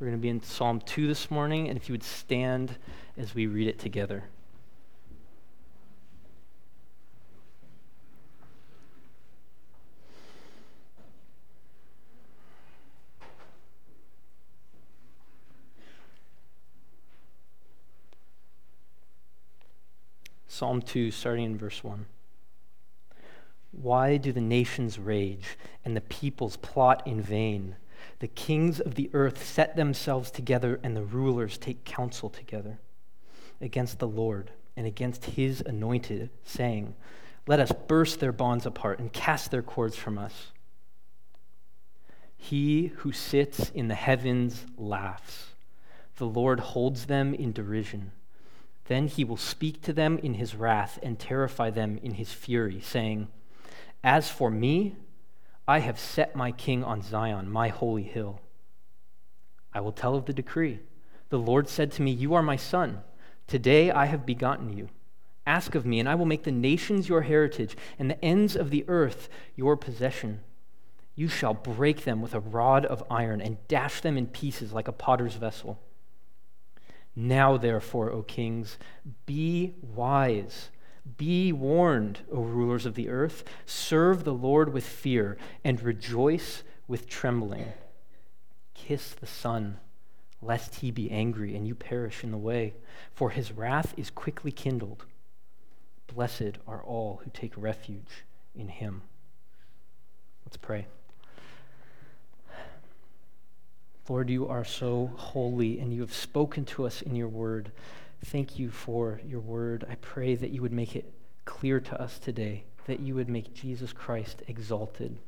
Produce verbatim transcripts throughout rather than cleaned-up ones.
We're going to be in Psalm two this morning, and if you would stand as we read it together. Psalm two, starting in verse one. Why do the nations rage and the peoples plot in vain? The kings of the earth set themselves together and the rulers take counsel together against the Lord and against his anointed, saying, let us burst their bonds apart and cast their cords from us. He who sits in the heavens laughs. The Lord holds them in derision. Then he will speak to them in his wrath and terrify them in his fury, saying, as for me, I have set my king on Zion, my holy hill. I will tell of the decree. The Lord said to me, you are my son. Today I have begotten you. Ask of me, and I will make the nations your heritage and the ends of the earth your possession. You shall break them with a rod of iron and dash them in pieces like a potter's vessel. Now, therefore, O kings, be wise. Be warned, O rulers of the earth. Serve the Lord with fear and rejoice with trembling. Kiss the Son, lest he be angry and you perish in the way, for his wrath is quickly kindled. Blessed are all who take refuge in him. Let's pray. Lord, you are so holy, and you have spoken to us in your word. Thank you for your word. I pray that you would make it clear to us today, that you would make Jesus Christ exalted.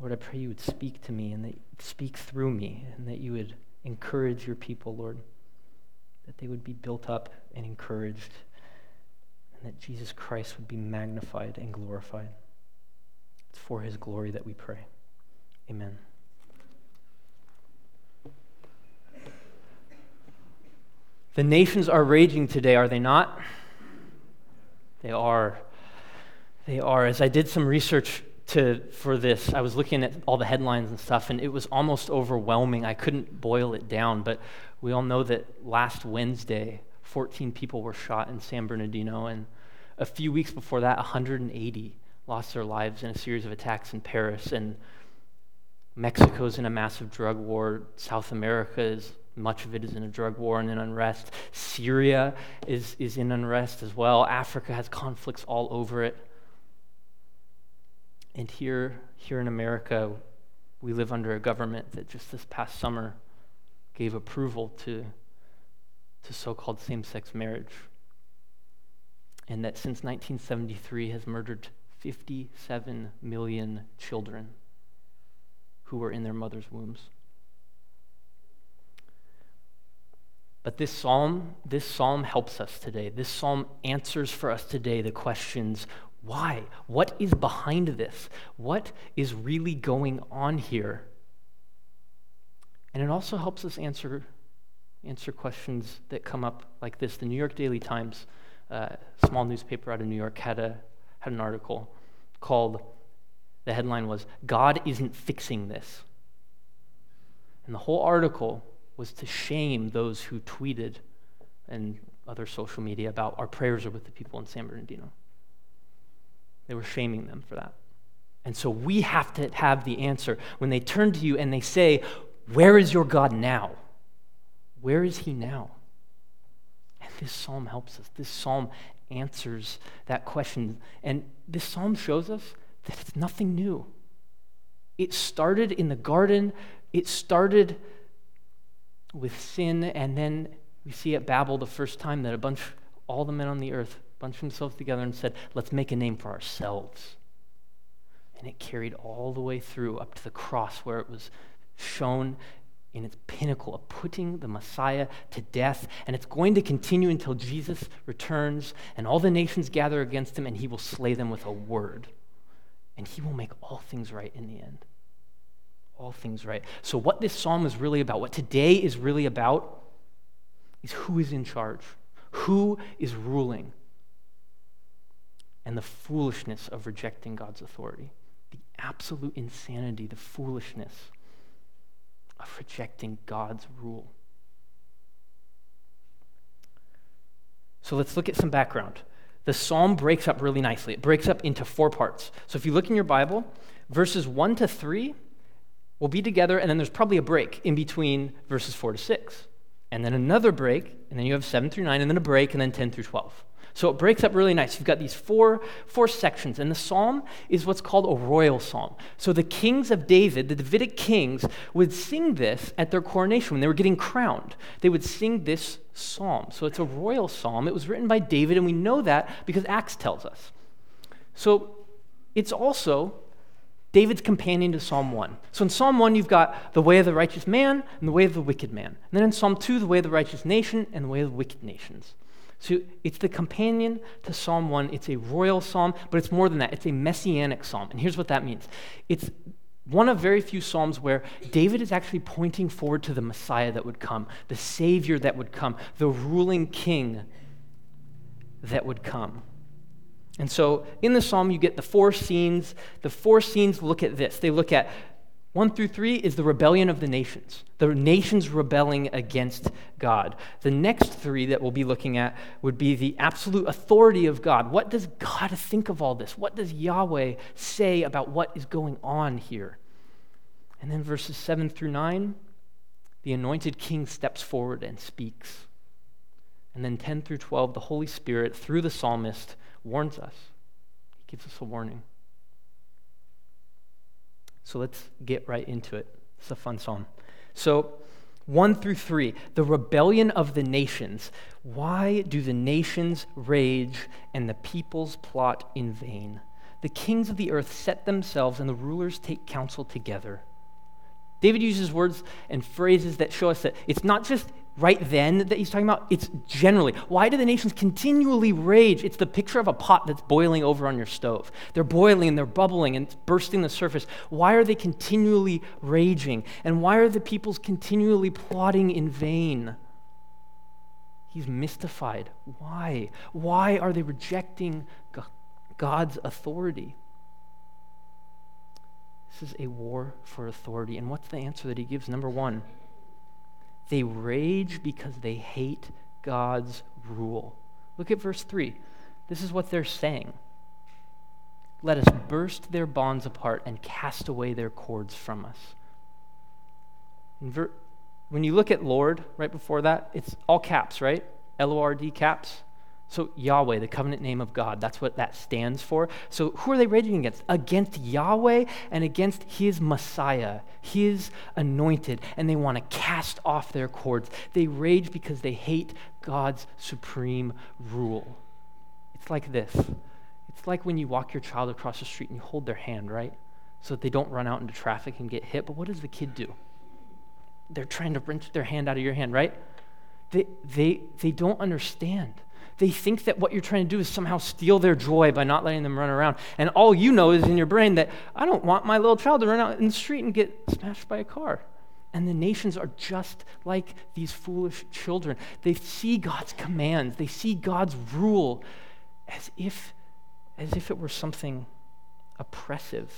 Lord, I pray you would speak to me and that speak through me, and that you would encourage your people, Lord, that they would be built up and encouraged, and that Jesus Christ would be magnified and glorified. It's for his glory that we pray. Amen. The nations are raging today, are they not? They are. They are. As I did some research to for this, I was looking at all the headlines and stuff, and it was almost overwhelming. I couldn't boil it down, but we all know that last Wednesday, fourteen people were shot in San Bernardino, and a few weeks before that, one hundred eighty lost their lives in a series of attacks in Paris, and Mexico's in a massive drug war. South America is Much of it is in a drug war and in unrest. Syria is, is in unrest as well. Africa has conflicts all over it. And here, here in America, we live under a government that just this past summer gave approval to, to so-called same-sex marriage. And that since nineteen seventy-three has murdered fifty-seven million children who were in their mother's wombs. But this psalm, this psalm helps us today. This psalm answers for us today the questions, why? What is behind this? What is really going on here? And it also helps us answer, answer questions that come up like this. The New York Daily Times, uh, small newspaper out of New York, had a had an article called, the headline was, God Isn't Fixing This. And the whole article was to shame those who tweeted and other social media about our prayers are with the people in San Bernardino. They were shaming them for that. And so we have to have the answer. When they turn to you and they say, where is your God now? Where is he now? And this psalm helps us. This psalm answers that question. And this psalm shows us that it's nothing new. It started in the garden. It started with sin, and then we see at Babel the first time that a bunch, all the men on the earth bunched themselves together and said, let's make a name for ourselves. And it carried all the way through up to the cross, where it was shown in its pinnacle of putting the Messiah to death. And it's going to continue until Jesus returns and all the nations gather against him, and he will slay them with a word. And he will make all things right in the end. All things right. So what this psalm is really about, what today is really about, is who is in charge, who is ruling, and the foolishness of rejecting God's authority, the absolute insanity, the foolishness of rejecting God's rule. So let's look at some background. The psalm breaks up really nicely. It breaks up into four parts. So if you look in your Bible, verses one to three will be together, and then there's probably a break in between verses four to six. And then another break, and then you have seven through nine, and then a break, and then ten through twelve. So it breaks up really nice. You've got these four, four sections, and the psalm is what's called a royal psalm. So the kings of David, the Davidic kings, would sing this at their coronation when they were getting crowned. They would sing this psalm. So it's a royal psalm. It was written by David, and we know that because Acts tells us. So it's also David's companion to Psalm one. So in Psalm one, you've got the way of the righteous man and the way of the wicked man. And then in Psalm two, the way of the righteous nation and the way of the wicked nations. So it's the companion to Psalm one. It's a royal psalm, but it's more than that. It's a messianic psalm. And here's what that means. It's one of very few psalms where David is actually pointing forward to the Messiah that would come, the Savior that would come, the ruling king that would come. And so in the psalm, you get the four scenes. The four scenes look at this. They look at one through three is the rebellion of the nations, the nations rebelling against God. The next three that we'll be looking at would be the absolute authority of God. What does God think of all this? What does Yahweh say about what is going on here? And then verses seven through nine, the anointed king steps forward and speaks. And then ten through twelve, the Holy Spirit, through the psalmist, warns us. He gives us a warning. So let's get right into it. It's a fun psalm. So one through three, the rebellion of the nations. Why do the nations rage and the peoples plot in vain? The kings of the earth set themselves and the rulers take counsel together. David uses words and phrases that show us that it's not just right then that he's talking about, it's generally. Why do the nations continually rage? It's the picture of a pot that's boiling over on your stove. They're boiling and they're bubbling and it's bursting the surface. Why are they continually raging? And why are the peoples continually plotting in vain? He's mystified. Why? Why are they rejecting God's authority? This is a war for authority. And what's the answer that he gives? Number one, they rage because they hate God's rule. Look at verse three. This is what they're saying. Let us burst their bonds apart and cast away their cords from us. When you look at Lord right before that, it's all caps, right? L O R D caps. So Yahweh, the covenant name of God, that's what that stands for. So who are they raging against? Against Yahweh and against his Messiah, his anointed, and they want to cast off their cords. They rage because they hate God's supreme rule. It's like this. It's like when you walk your child across the street and you hold their hand, right? So that they don't run out into traffic and get hit. But what does the kid do? They're trying to wrench their hand out of your hand, right? They they they don't understand. They think that what you're trying to do is somehow steal their joy by not letting them run around. And all you know is in your brain that I don't want my little child to run out in the street and get smashed by a car. And the nations are just like these foolish children. They see God's commands. They see God's rule as if, as if it were something oppressive.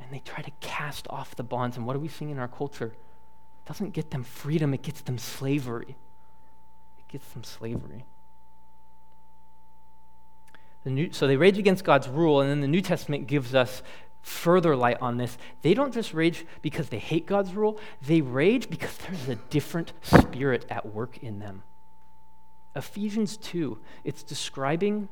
And they try to cast off the bonds. And what do we sing in our culture? It doesn't get them freedom. It gets them slavery. It gets them slavery. The new, so they rage against God's rule, and then the New Testament gives us further light on this. They don't just rage because they hate God's rule. They rage because there's a different spirit at work in them. Ephesians two, it's describing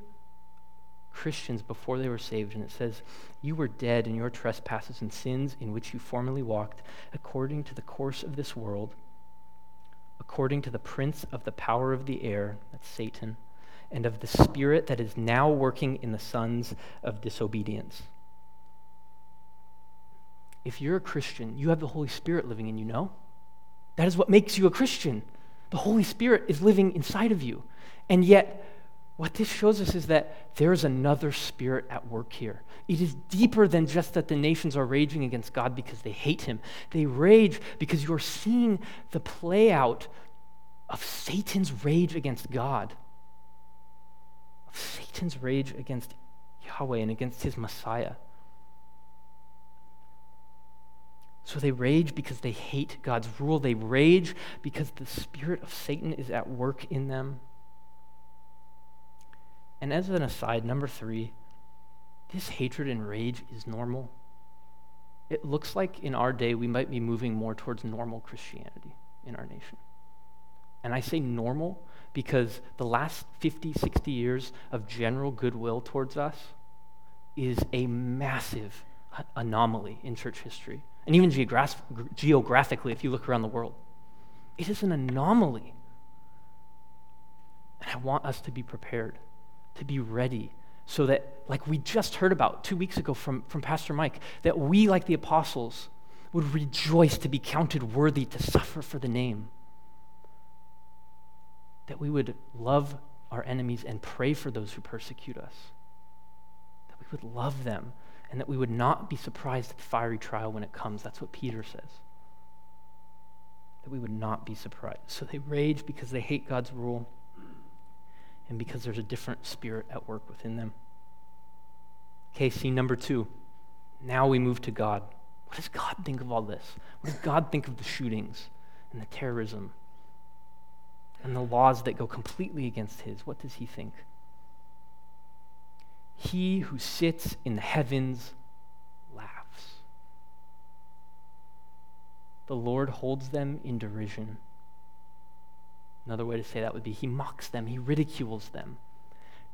Christians before they were saved, and it says, "You were dead in your trespasses and sins in which you formerly walked, according to the course of this world, according to the prince of the power of the air," that's Satan, "and of the spirit that is now working in the sons of disobedience." If you're a Christian, you have the Holy Spirit living in you, no? That is what makes you a Christian. The Holy Spirit is living inside of you. And yet, what this shows us is that there is another spirit at work here. It is deeper than just that the nations are raging against God because they hate him. They rage because you're seeing the play out of Satan's rage against God. Satan's rage against Yahweh and against his Messiah. So they rage because they hate God's rule. They rage because the spirit of Satan is at work in them. And as an aside, number three, this hatred and rage is normal. It looks like in our day we might be moving more towards normal Christianity in our nation. And I say normal because the last fifty, sixty years of general goodwill towards us is a massive anomaly in church history. And even geograph- geographically, if you look around the world, it is an anomaly. And I want us to be prepared, to be ready, so that, like we just heard about two weeks ago from, from Pastor Mike, that we, like the apostles, would rejoice to be counted worthy to suffer for the name. That we would love our enemies and pray for those who persecute us. That we would love them, and that we would not be surprised at the fiery trial when it comes. That's what Peter says. That we would not be surprised. So they rage because they hate God's rule and because there's a different spirit at work within them. Okay, see, number two. Now we move to God. What does God think of all this? What does God think of the shootings and the terrorism and the laws that go completely against his? What does he think? He who sits in the heavens laughs. The Lord holds them in derision. Another way to say that would be he mocks them, he ridicules them.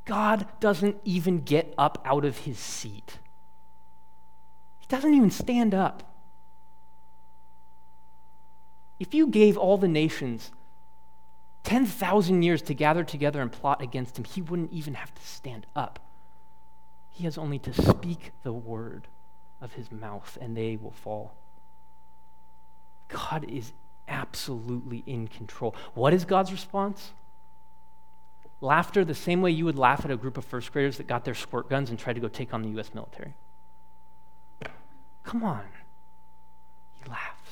God doesn't even get up out of his seat. He doesn't even stand up. If you gave all the nations ten thousand years to gather together and plot against him, he wouldn't even have to stand up. He has only to speak the word of his mouth, and they will fall. God is absolutely in control. What is God's response? Laughter, the same way you would laugh at a group of first graders that got their squirt guns and tried to go take on the U S military. Come on. He laughs.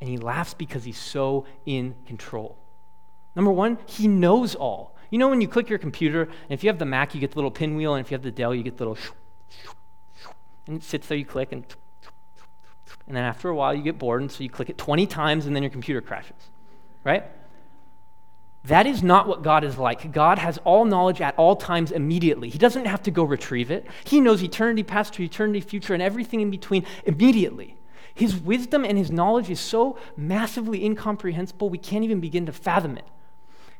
And he laughs because he's so in control. Number one, he knows all. You know when you click your computer, and if you have the Mac, you get the little pinwheel, and if you have the Dell, you get the little and it sits there, you click, and and then after a while, you get bored, and so you click it twenty times, and then your computer crashes, right? That is not what God is like. God has all knowledge at all times immediately. He doesn't have to go retrieve it. He knows eternity past to eternity future and everything in between immediately. His wisdom and his knowledge is so massively incomprehensible, we can't even begin to fathom it.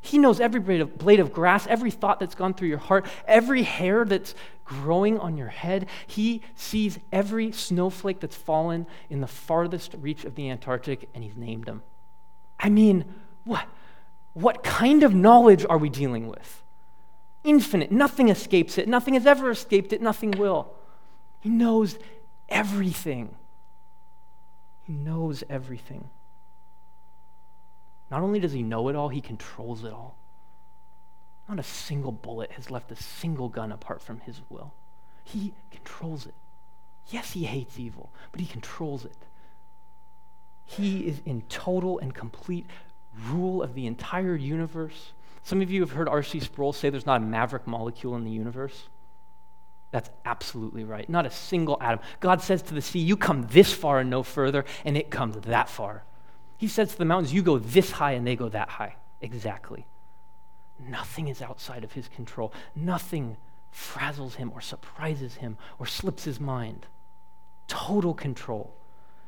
He knows every blade of, blade of grass, every thought that's gone through your heart, every hair that's growing on your head. He sees every snowflake that's fallen in the farthest reach of the Antarctic, and he's named them. I mean, what? What kind of knowledge are we dealing with? Infinite. Nothing escapes it. Nothing has ever escaped it. Nothing will. He knows everything. He knows everything. Not only does he know it all, he controls it all. Not a single bullet has left a single gun apart from his will. He controls it. Yes, he hates evil, but he controls it. He is in total and complete rule of the entire universe. Some of you have heard R C Sproul say there's not a maverick molecule in the universe. That's absolutely right. Not a single atom. God says to the sea, you come this far and no further, and it comes that far. He says to the mountains, you go this high and they go that high. Exactly. Nothing is outside of his control. Nothing frazzles him or surprises him or slips his mind. Total control.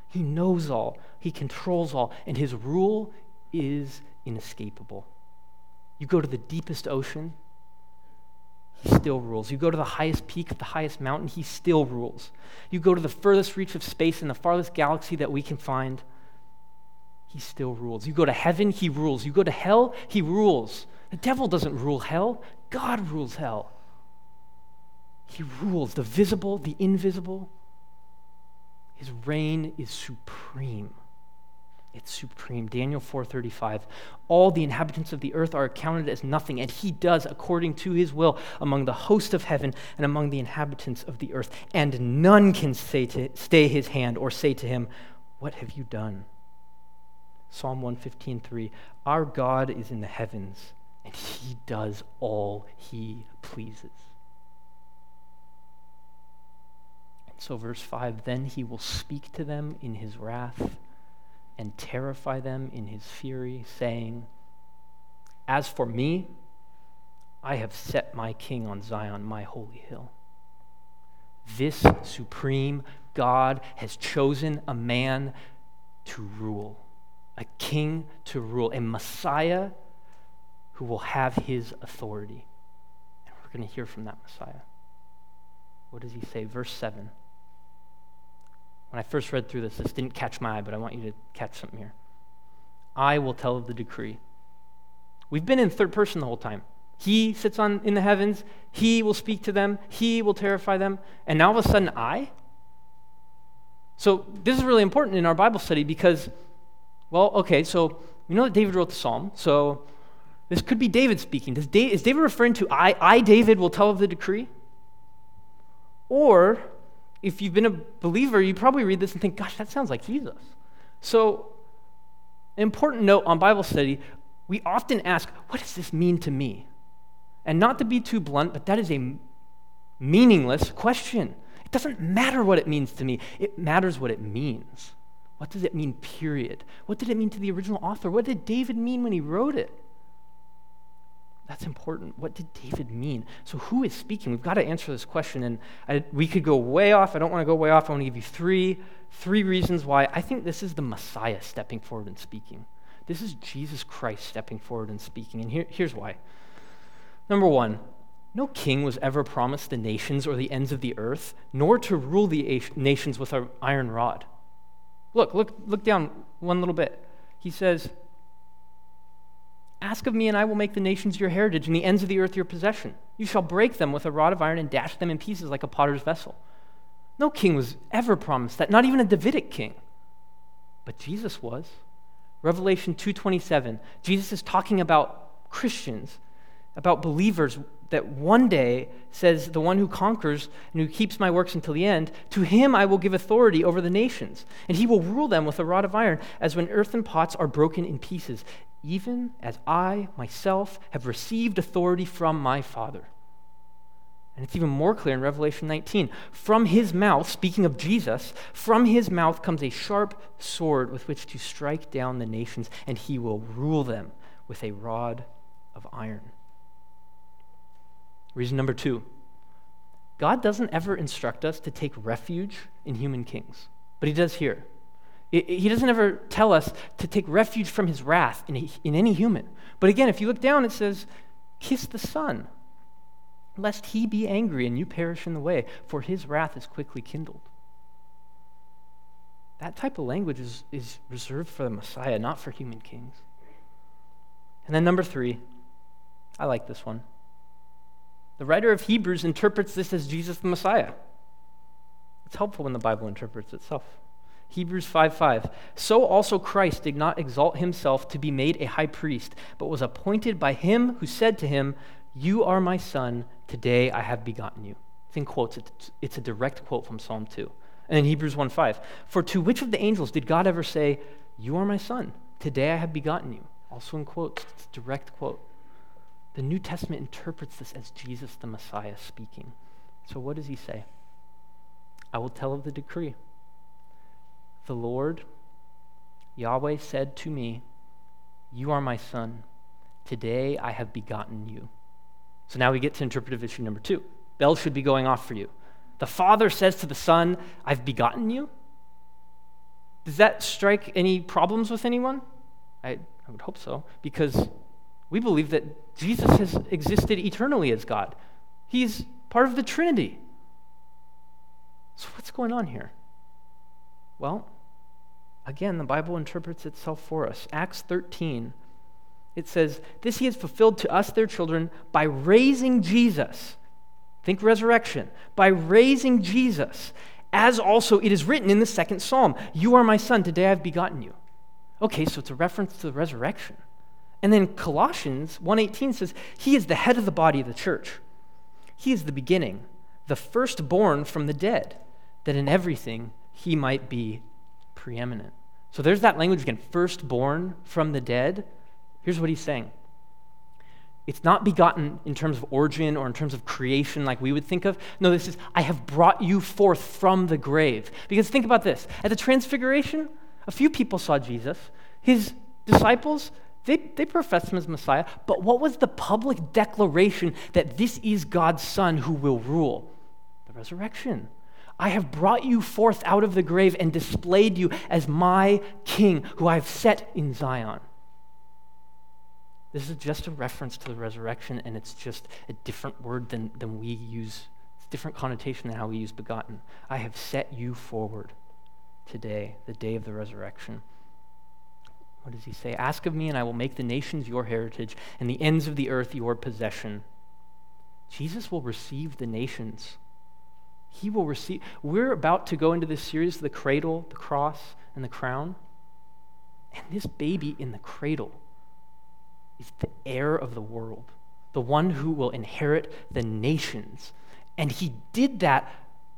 He knows all. He controls all. And his rule is inescapable. You go to the deepest ocean, he still rules. You go to the highest peak of the highest mountain, he still rules. You go to the furthest reach of space in the farthest galaxy that we can find, he still rules. You go to heaven, he rules. You go to hell, he rules. The devil doesn't rule hell. God rules hell. He rules the visible, the invisible. His reign is supreme. It's supreme. Daniel four thirty-five, all the inhabitants of the earth are accounted as nothing, and he does according to his will among the host of heaven and among the inhabitants of the earth. And none can say to, stay his hand or say to him, what have you done? Psalm one fifteen three, our God is in the heavens, and he does all he pleases. And So verse five, then he will speak to them in his wrath and terrify them in his fury, saying, as for me, I have set my king on Zion, my holy hill. This supreme God has chosen a man to rule, a king to rule, a Messiah who will have his authority. And we're going to hear from that Messiah. What does he say? Verse seven. When I first read through this, this didn't catch my eye, but I want you to catch something here. I will tell of the decree. We've been in third person the whole time. He sits on in the heavens. He will speak to them. He will terrify them. And now all of a sudden, I? So this is really important in our Bible study because, well, okay, so we know that David wrote the psalm. So this could be David speaking. Does David, is David referring to I? I, David, will tell of the decree? Or if you've been a believer, you probably read this and think, gosh, that sounds like Jesus. So an important note on Bible study, we often ask, what does this mean to me? And not to be too blunt, but that is a meaningless question. It doesn't matter what it means to me. It matters what it means. What does it mean, period? What did it mean to the original author? What did David mean when he wrote it? That's important. What did David mean? So who is speaking? We've got to answer this question, and I, we could go way off. I don't want to go way off. I want to give you three, three reasons why I think this is the Messiah stepping forward and speaking. This is Jesus Christ stepping forward and speaking, and here, here's why. Number one, no king was ever promised the nations or the ends of the earth, nor to rule the nations with an iron rod. Look, look, look down one little bit. He says, ask of me, and I will make the nations your heritage and the ends of the earth your possession. You shall break them with a rod of iron and dash them in pieces like a potter's vessel. No king was ever promised that, not even a Davidic king. But Jesus was. Revelation two twenty-seven, Jesus is talking about Christians, about believers, that one day says, the one who conquers and who keeps my works until the end, to him I will give authority over the nations, and he will rule them with a rod of iron, as when earthen pots are broken in pieces, even as I myself have received authority from my Father. And it's even more clear in Revelation nineteen. From his mouth, speaking of Jesus, from his mouth comes a sharp sword with which to strike down the nations, and he will rule them with a rod of iron. Reason number two, God doesn't ever instruct us to take refuge in human kings, but he does here. It, it, he doesn't ever tell us to take refuge from his wrath in, a, in any human. But again, if you look down, it says, kiss the Son, lest he be angry and you perish in the way, for his wrath is quickly kindled. That type of language is, is reserved for the Messiah, not for human kings. And then number three, I like this one. The writer of Hebrews interprets this as Jesus the Messiah. It's helpful when the Bible interprets itself. Hebrews five five, so also Christ did not exalt himself to be made a high priest, but was appointed by him who said to him, you are my son, today I have begotten you. It's in quotes, it's a direct quote from Psalm two. And then Hebrews one five, for to which of the angels did God ever say, you are my son, today I have begotten you? Also in quotes, it's a direct quote. The New Testament interprets this as Jesus the Messiah speaking. So what does he say? I will tell of the decree. The Lord, Yahweh, said to me, you are my son. Today I have begotten you. So now we get to interpretive issue number two. Bells should be going off for you. The Father says to the Son, I've begotten you? Does that strike any problems with anyone? I, I would hope so, because we believe that Jesus has existed eternally as God. He's part of the Trinity. So what's going on here? Well, again, the Bible interprets itself for us. Acts thirteen, it says, this he has fulfilled to us, their children, by raising Jesus. Think resurrection. By raising Jesus, as also it is written in the second psalm, you are my son, today I have begotten you. Okay, so it's a reference to the resurrection. And then Colossians one eighteen says, he is the head of the body of the church. He is the beginning, the firstborn from the dead, that in everything he might be preeminent. So there's that language again, firstborn from the dead. Here's what he's saying. It's not begotten in terms of origin or in terms of creation like we would think of. No, this is, I have brought you forth from the grave. Because think about this. At the Transfiguration, a few people saw Jesus. His disciples, they, they professed him as Messiah. But what was the public declaration that this is God's Son who will rule? The resurrection. I have brought you forth out of the grave and displayed you as my king who I have set in Zion. This is just a reference to the resurrection, and it's just a different word than, than we use. It's a different connotation than how we use begotten. I have set you forward today, the day of the resurrection. What does he say? Ask of me, and I will make the nations your heritage, and the ends of the earth your possession. Jesus will receive the nations. He will receive. We're about to go into this series, the cradle, the cross, and the crown. And this baby in the cradle is the heir of the world, the one who will inherit the nations. And he did that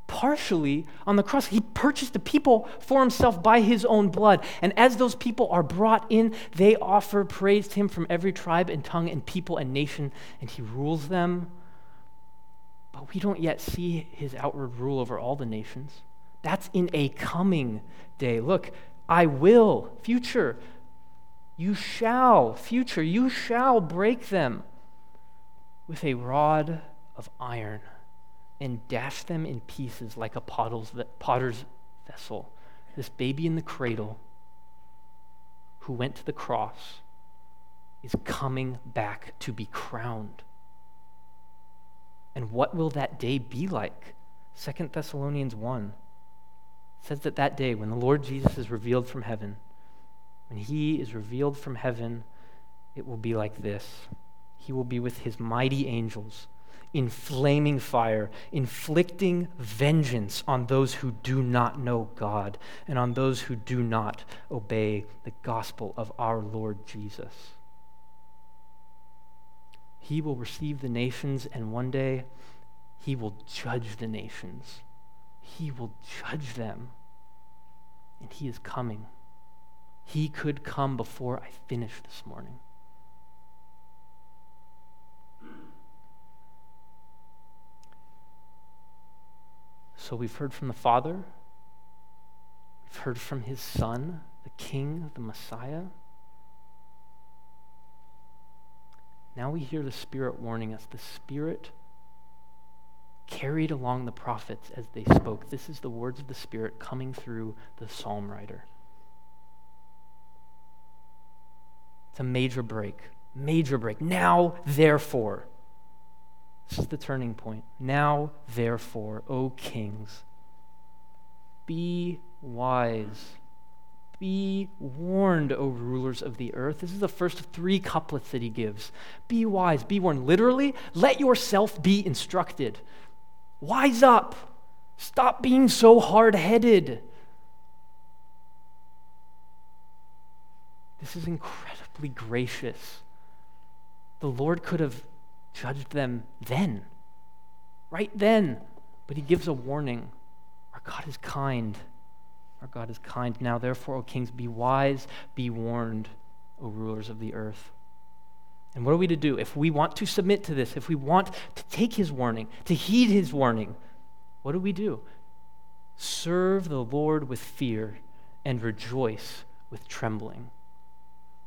partially on the cross. He purchased the people for himself by his own blood. And as those people are brought in, they offer praise to him from every tribe and tongue and people and nation, and he rules them. But we don't yet see his outward rule over all the nations. That's in a coming day. Look, I will, future, you shall, future, you shall break them with a rod of iron and dash them in pieces like a potter's vessel. This baby in the cradle who went to the cross is coming back to be crowned. And what will that day be like? Second Thessalonians one says that that day when the Lord Jesus is revealed from heaven, When he is revealed from heaven, it will be like this. He will be with his mighty angels in flaming fire, inflicting vengeance on those who do not know God and on those who do not obey the gospel of our Lord Jesus. He will receive the nations, and one day he will judge the nations. He will judge them, and he is coming. He could come before I finish this morning. So we've heard from the Father. We've heard from his Son, the King, the Messiah. Now we hear the Spirit warning us. The Spirit carried along the prophets as they spoke. This is the words of the Spirit coming through the psalm writer. It's a major break, major break. Now, therefore, this is the turning point. Now, therefore, O kings, be wise. Be warned, O rulers of the earth. This is the first of three couplets that he gives. Be wise, be warned. Literally, let yourself be instructed. Wise up. Stop being so hard-headed. This is incredibly gracious. The Lord could have judged them then, right then, but he gives a warning. Our God is kind. Our God is kind. Now, therefore, O kings, be wise, be warned, O rulers of the earth. And what are we to do? If we want to submit to this, if we want to take his warning, to heed his warning, what do we do? Serve the Lord with fear and rejoice with trembling.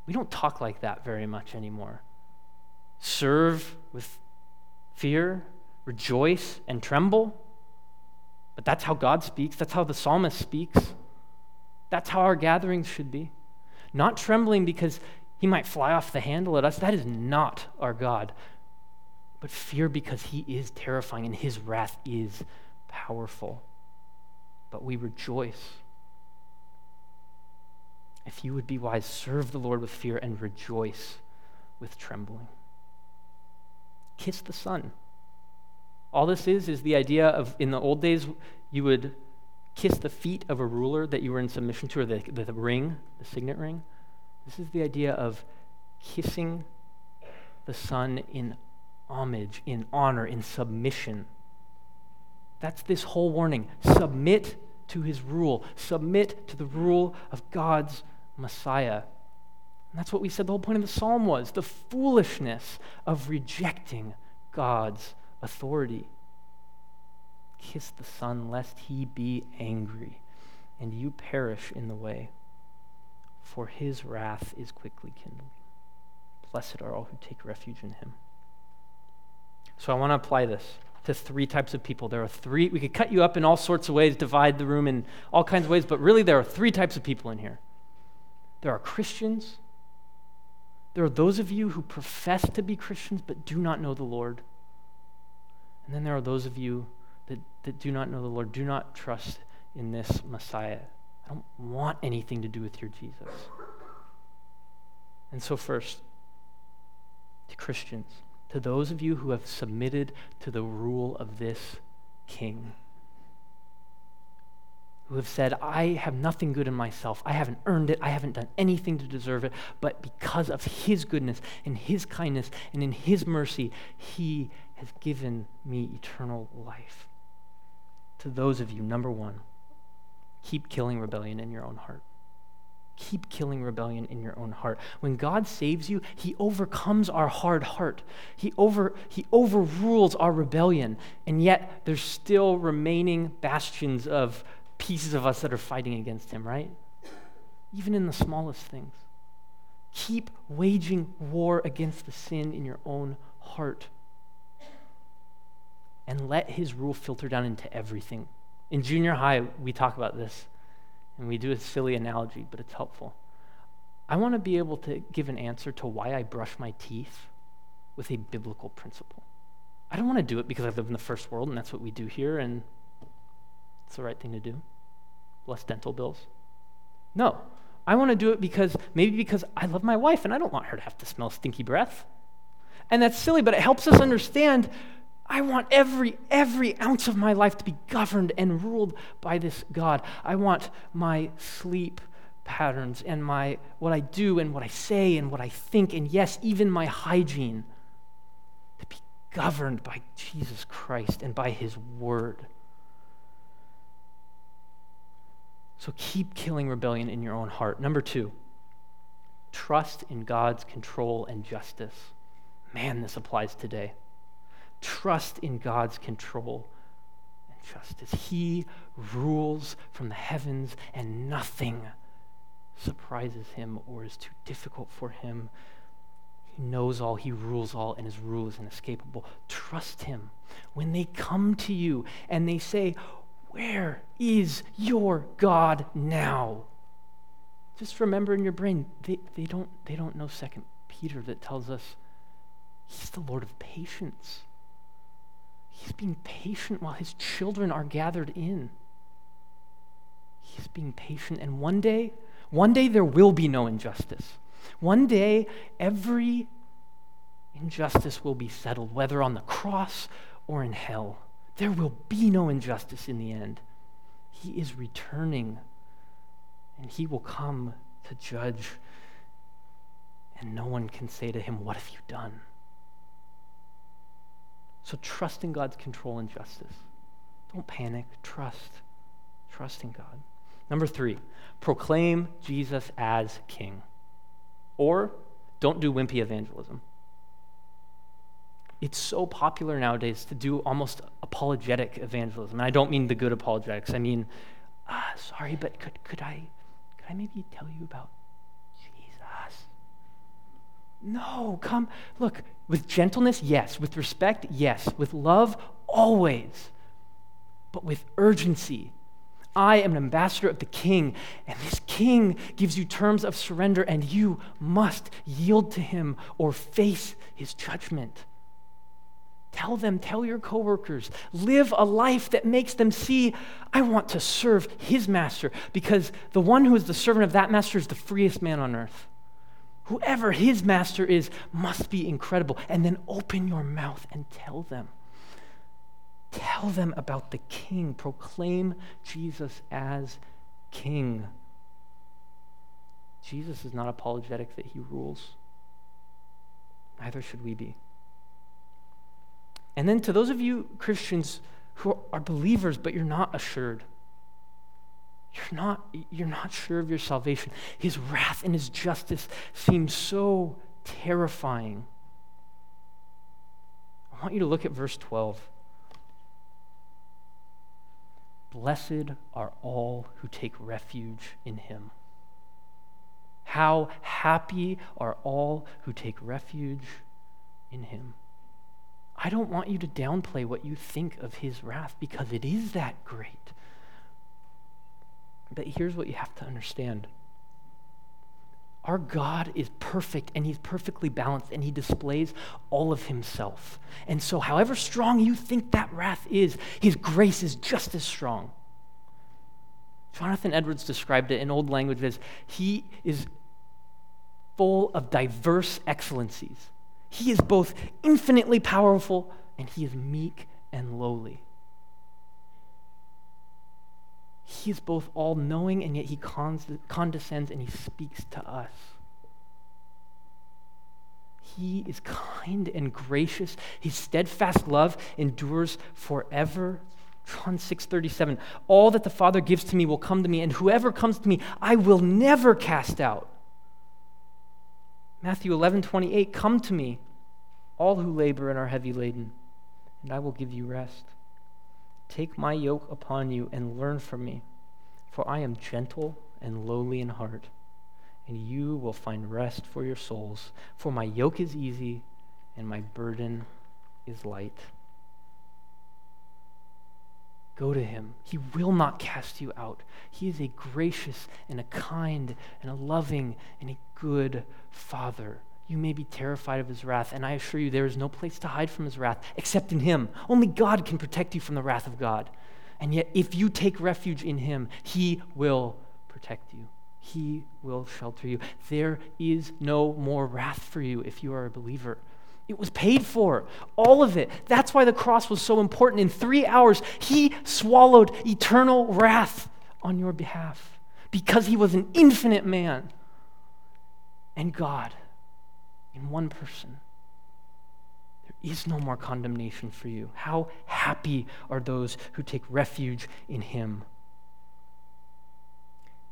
We don't talk like that very much anymore. Serve with fear, rejoice, and tremble. But that's how God speaks. That's how the psalmist speaks. That's how our gatherings should be. Not trembling because he might fly off the handle at us. That is not our God. But fear because he is terrifying and his wrath is powerful. But we rejoice. If you would be wise, serve the Lord with fear and rejoice with trembling. Kiss the Son. All this is is the idea of, in the old days, you would kiss the feet of a ruler that you were in submission to, or the, the, the ring, the signet ring. This is the idea of kissing the Son in homage, in honor, in submission. That's this whole warning. Submit to his rule. Submit to the rule of God's Messiah. And that's what we said the whole point of the psalm was, the foolishness of rejecting God's authority. Kiss the Son, lest he be angry, and you perish in the way, for his wrath is quickly kindled. Blessed are all who take refuge in him. So I want to apply this to three types of people. There are three, we could cut you up in all sorts of ways, divide the room in all kinds of ways, but really there are three types of people in here. There are Christians. There are those of you who profess to be Christians but do not know the Lord. And then there are those of you that, that do not know the Lord, do not trust in this Messiah. I don't want anything to do with your Jesus. And so first, to Christians, to those of you who have submitted to the rule of this king, who have said, I have nothing good in myself. I haven't earned it. I haven't done anything to deserve it. But because of his goodness and his kindness and in his mercy, he has given me eternal life. To those of you, number one, keep killing rebellion in your own heart. Keep killing rebellion in your own heart. When God saves you, he overcomes our hard heart. He over he overrules our rebellion, and yet there's still remaining bastions of pieces of us that are fighting against him, right? Even in the smallest things. Keep waging war against the sin in your own heart. And let his rule filter down into everything. In junior high, we talk about this. And we do a silly analogy, but it's helpful. I want to be able to give an answer to why I brush my teeth with a biblical principle. I don't want to do it because I live in the first world and that's what we do here and it's the right thing to do. Less dental bills. No, I want to do it because, maybe because I love my wife and I don't want her to have to smell stinky breath. And that's silly, but it helps us understand I want every, every ounce of my life to be governed and ruled by this God. I want my sleep patterns and my what I do and what I say and what I think and yes, even my hygiene to be governed by Jesus Christ and by his word. So keep killing rebellion in your own heart. Number two, trust in God's control and justice. Man, this applies today. Trust in God's control and justice. He rules from the heavens, and nothing surprises him or is too difficult for him. He knows all, he rules all, and his rule is inescapable. Trust him. When they come to you and they say, "Where is your God now?" Just remember in your brain, they, they don't they don't know Second Peter that tells us he's the Lord of patience. He's being patient while his children are gathered in. He's being patient, and one day, one day there will be no injustice. One day, every injustice will be settled, whether on the cross or in hell. There will be no injustice in the end. He is returning, and he will come to judge, and no one can say to him, "What have you done?" So trust in God's control and justice. Don't panic. Trust. Trust in God. Number three, proclaim Jesus as King. Or don't do wimpy evangelism. It's so popular nowadays to do almost apologetic evangelism. And I don't mean the good apologetics. I mean, ah, sorry, but could could I could I maybe tell you about Jesus? No, come, look, with gentleness, yes. With respect, yes. With love, always. But with urgency. I am an ambassador of the King, and this King gives you terms of surrender, and you must yield to him or face his judgment. Tell them, tell your coworkers, live a life that makes them see, I want to serve his master, because the one who is the servant of that master is the freest man on earth. Whoever his master is must be incredible. And then open your mouth and tell them. Tell them about the King. Proclaim Jesus as King. Jesus is not apologetic that he rules. Neither should we be. And then to those of you Christians who are believers but you're not assured, You're not, you're not sure of your salvation. His wrath and his justice seem so terrifying. I want you to look at verse twelve. Blessed are all who take refuge in him. How happy are all who take refuge in him. I don't want you to downplay what you think of his wrath, because it is that great. But here's what you have to understand. Our God is perfect, and he's perfectly balanced, and he displays all of himself. And so however strong you think that wrath is, his grace is just as strong. Jonathan Edwards described it in old language as, he is full of diverse excellencies. He is both infinitely powerful, and he is meek and lowly. He is both all-knowing, and yet he condescends and he speaks to us. He is kind and gracious. His steadfast love endures forever. John six thirty-seven, all that the Father gives to me will come to me, and whoever comes to me, I will never cast out. Matthew eleven twenty-eight, come to me, all who labor and are heavy laden, and I will give you rest. Take my yoke upon you and learn from me, for I am gentle and lowly in heart, and you will find rest for your souls, for my yoke is easy and my burden is light. Go to him. He will not cast you out. He is a gracious and a kind and a loving and a good Father. You may be terrified of his wrath, and I assure you there is no place to hide from his wrath except in him. Only God can protect you from the wrath of God. And yet, if you take refuge in him, he will protect you. He will shelter you. There is no more wrath for you if you are a believer. It was paid for, all of it. That's why the cross was so important. In three hours, he swallowed eternal wrath on your behalf because he was an infinite man and God in one person. There is no more condemnation for you. How happy are those who take refuge in him.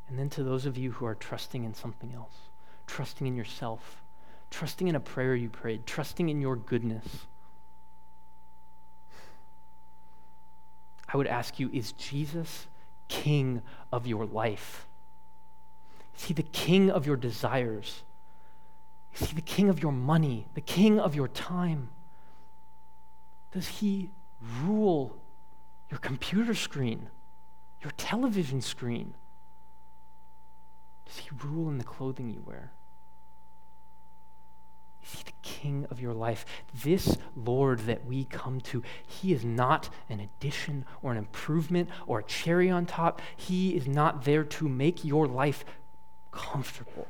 And then to those of you who are trusting in something else, trusting in yourself, trusting in a prayer you prayed, trusting in your goodness, I would ask you, is Jesus king of your life? Is he the king of your desires? Is he the king of your money, the king of your time? Does he rule your computer screen, your television screen? Does he rule in the clothing you wear? Is he the king of your life? This Lord that we come to, he is not an addition or an improvement or a cherry on top. He is not there to make your life comfortable.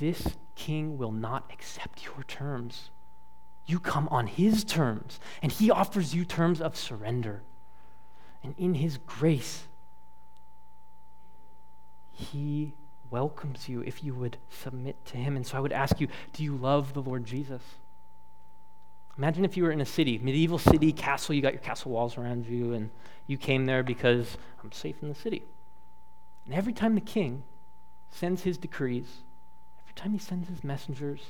This king will not accept your terms. You come on his terms, and he offers you terms of surrender. And in his grace, he welcomes you if you would submit to him. And so I would ask you, do you love the Lord Jesus? Imagine if you were in a city, medieval city, castle, you got your castle walls around you, and you came there because I'm safe in the city. And every time the king sends his decrees, every time he sends his messengers,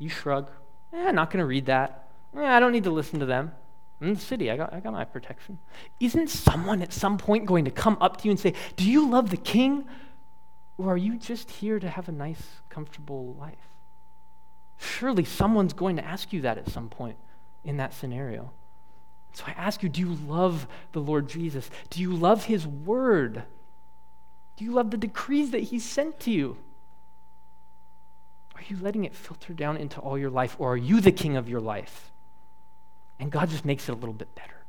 you shrug. Eh, I'm not going to read that. Eh, I don't need to listen to them. I'm in the city. I got, I got my protection. Isn't someone at some point going to come up to you and say, do you love the king, or are you just here to have a nice, comfortable life? Surely someone's going to ask you that at some point in that scenario. So I ask you, do you love the Lord Jesus? Do you love his word? Do you love the decrees that he sent to you? Are you letting it filter down into all your life, or are you the king of your life? And God just makes it a little bit better.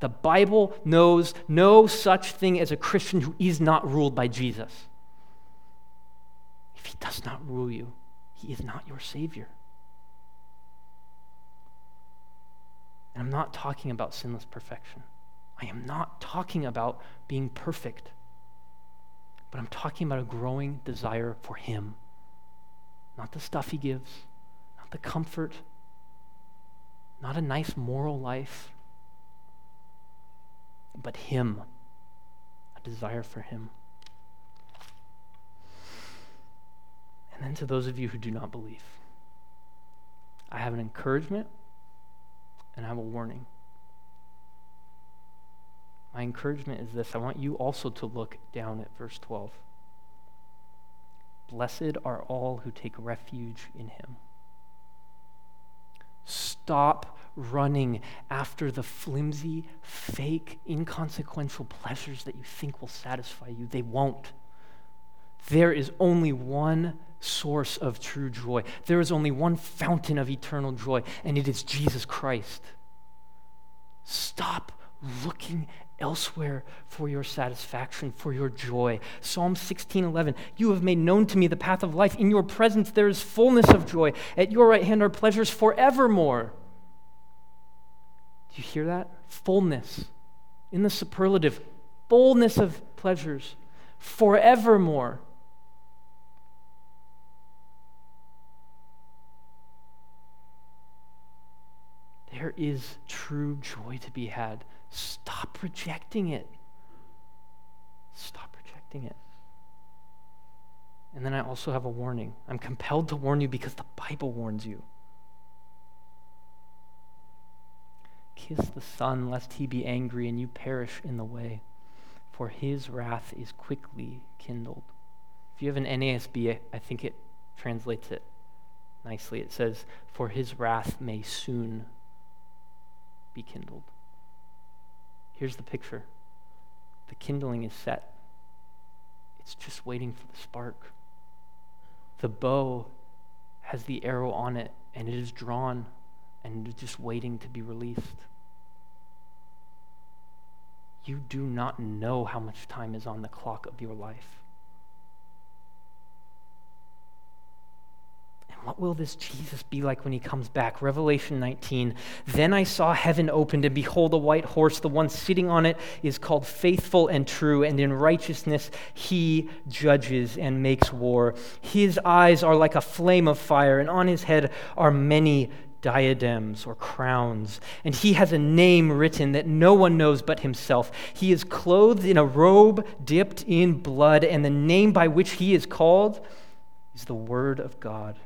The Bible knows no such thing as a Christian who is not ruled by Jesus. If he does not rule you, he is not your Savior. And I'm not talking about sinless perfection. I am not talking about being perfect. But I'm talking about a growing desire for him. Not the stuff he gives, not the comfort, not a nice moral life. but Him, a desire for Him. And then to those of you who do not believe, I have an encouragement and I have a warning. My encouragement is this: I want you also to look down at verse twelve. Blessed are all who take refuge in Him. Stop running after the flimsy, fake, inconsequential pleasures that you think will satisfy you. They won't. There is only one source of true joy. There is only one fountain of eternal joy, and it is Jesus Christ. Stop looking elsewhere for your satisfaction, for your joy. Psalm sixteen eleven, you have made known to me the path of life. In your presence there is fullness of joy. At your right hand are pleasures forevermore. Do you hear that? Fullness. In the superlative, fullness of pleasures forevermore. There is true joy to be had. Stop rejecting it. Stop rejecting it. And then I also have a warning. I'm compelled to warn you because the Bible warns you. Kiss the Son, lest He be angry and you perish in the way, for His wrath is quickly kindled. If you have an N A S B, I think it translates it nicely. It says, for His wrath may soon be kindled. Here's the picture. The kindling is set. It's just waiting for the spark. The bow has the arrow on it, and it is drawn, and it is just waiting to be released. You do not know how much time is on the clock of your life. What will this Jesus be like when He comes back? Revelation nineteen, then I saw heaven opened, and behold, a white horse. The one sitting on it is called Faithful and True, and in righteousness He judges and makes war. His eyes are like a flame of fire, and on His head are many diadems or crowns, and He has a name written that no one knows but Himself. He is clothed in a robe dipped in blood, and the name by which He is called is the Word of God.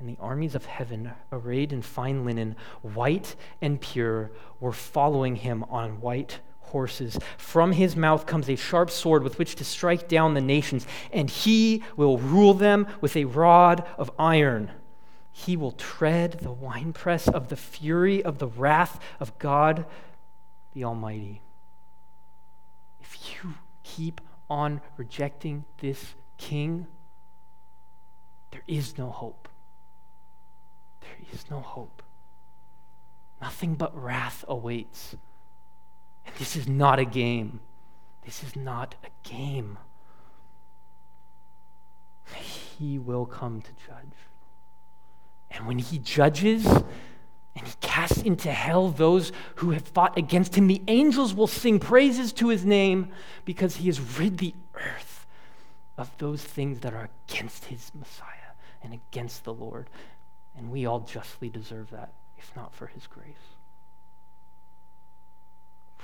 And the armies of heaven, arrayed in fine linen, white and pure, were following Him on white horses. From His mouth comes a sharp sword with which to strike down the nations, and He will rule them with a rod of iron. He will tread the winepress of the fury of the wrath of God the Almighty. If you keep on rejecting this King, there is no hope. There is no hope. Nothing but wrath awaits. And this is not a game. This is not a game. He will come to judge. And when He judges and He casts into hell those who have fought against Him, the angels will sing praises to His name because He has rid the earth of those things that are against His Messiah and against the Lord. And we all justly deserve that, if not for His grace.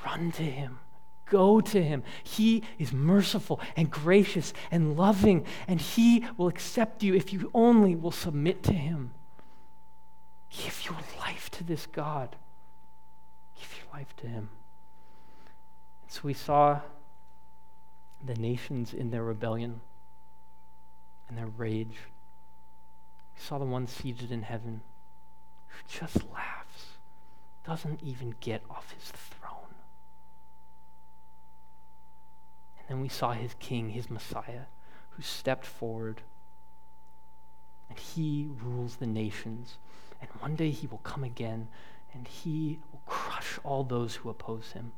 Run to Him. Go to Him. He is merciful and gracious and loving, and He will accept you if you only will submit to Him. Give your life to this God. Give your life to Him. And so we saw the nations in their rebellion and their rage. Saw the one seated in heaven who just laughs, doesn't even get off his throne. And then we saw His King, His Messiah, who stepped forward, and He rules the nations, and one day He will come again, and He will crush all those who oppose Him.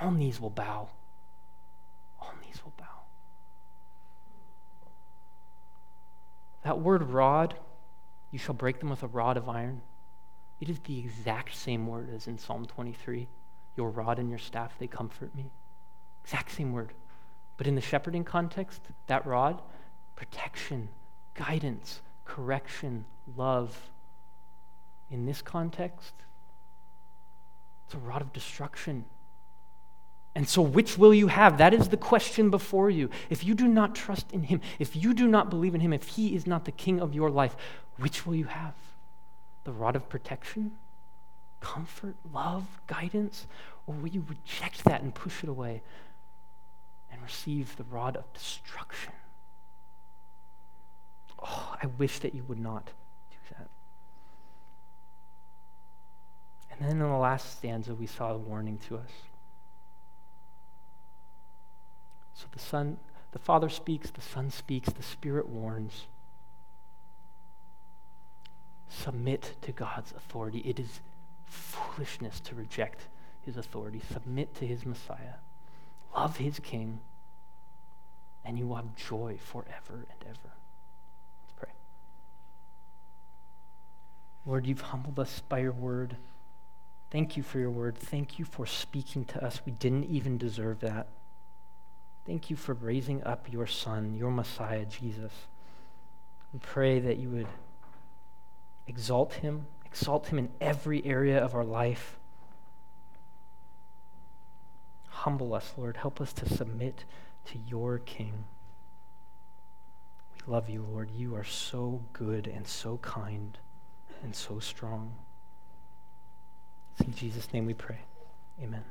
All knees will bow. All knees will bow. That word rod, you shall break them with a rod of iron. It is the exact same word as in Psalm twenty-three. Your rod and your staff, they comfort me. Exact same word. But in the shepherding context, that rod, protection, guidance, correction, love. In this context, It's a rod of destruction. And so which will you have? That is the question before you. If you do not trust in him, if you do not believe in him, if he is not the king of your life, which will you have? The rod of protection, comfort, love, guidance? Or will you reject that and push it away and receive the rod of destruction? Oh, I wish that you would not do that. And then in the last stanza, we saw a warning to us. So the Son, the Father speaks, the Son speaks, the Spirit warns. Submit to God's authority. It is foolishness to reject his authority. Submit to his Messiah. Love his King. And you will have joy forever and ever. Let's pray. Lord, you've humbled us by your word. Thank you for your word. Thank you for speaking to us. We didn't even deserve that. Thank you for raising up your Son, your Messiah, Jesus. We pray that you would exalt him, exalt him in every area of our life. Humble us, Lord. Help us to submit to your King. We love you, Lord. You are so good and so kind and so strong. It's in Jesus' name we pray. Amen.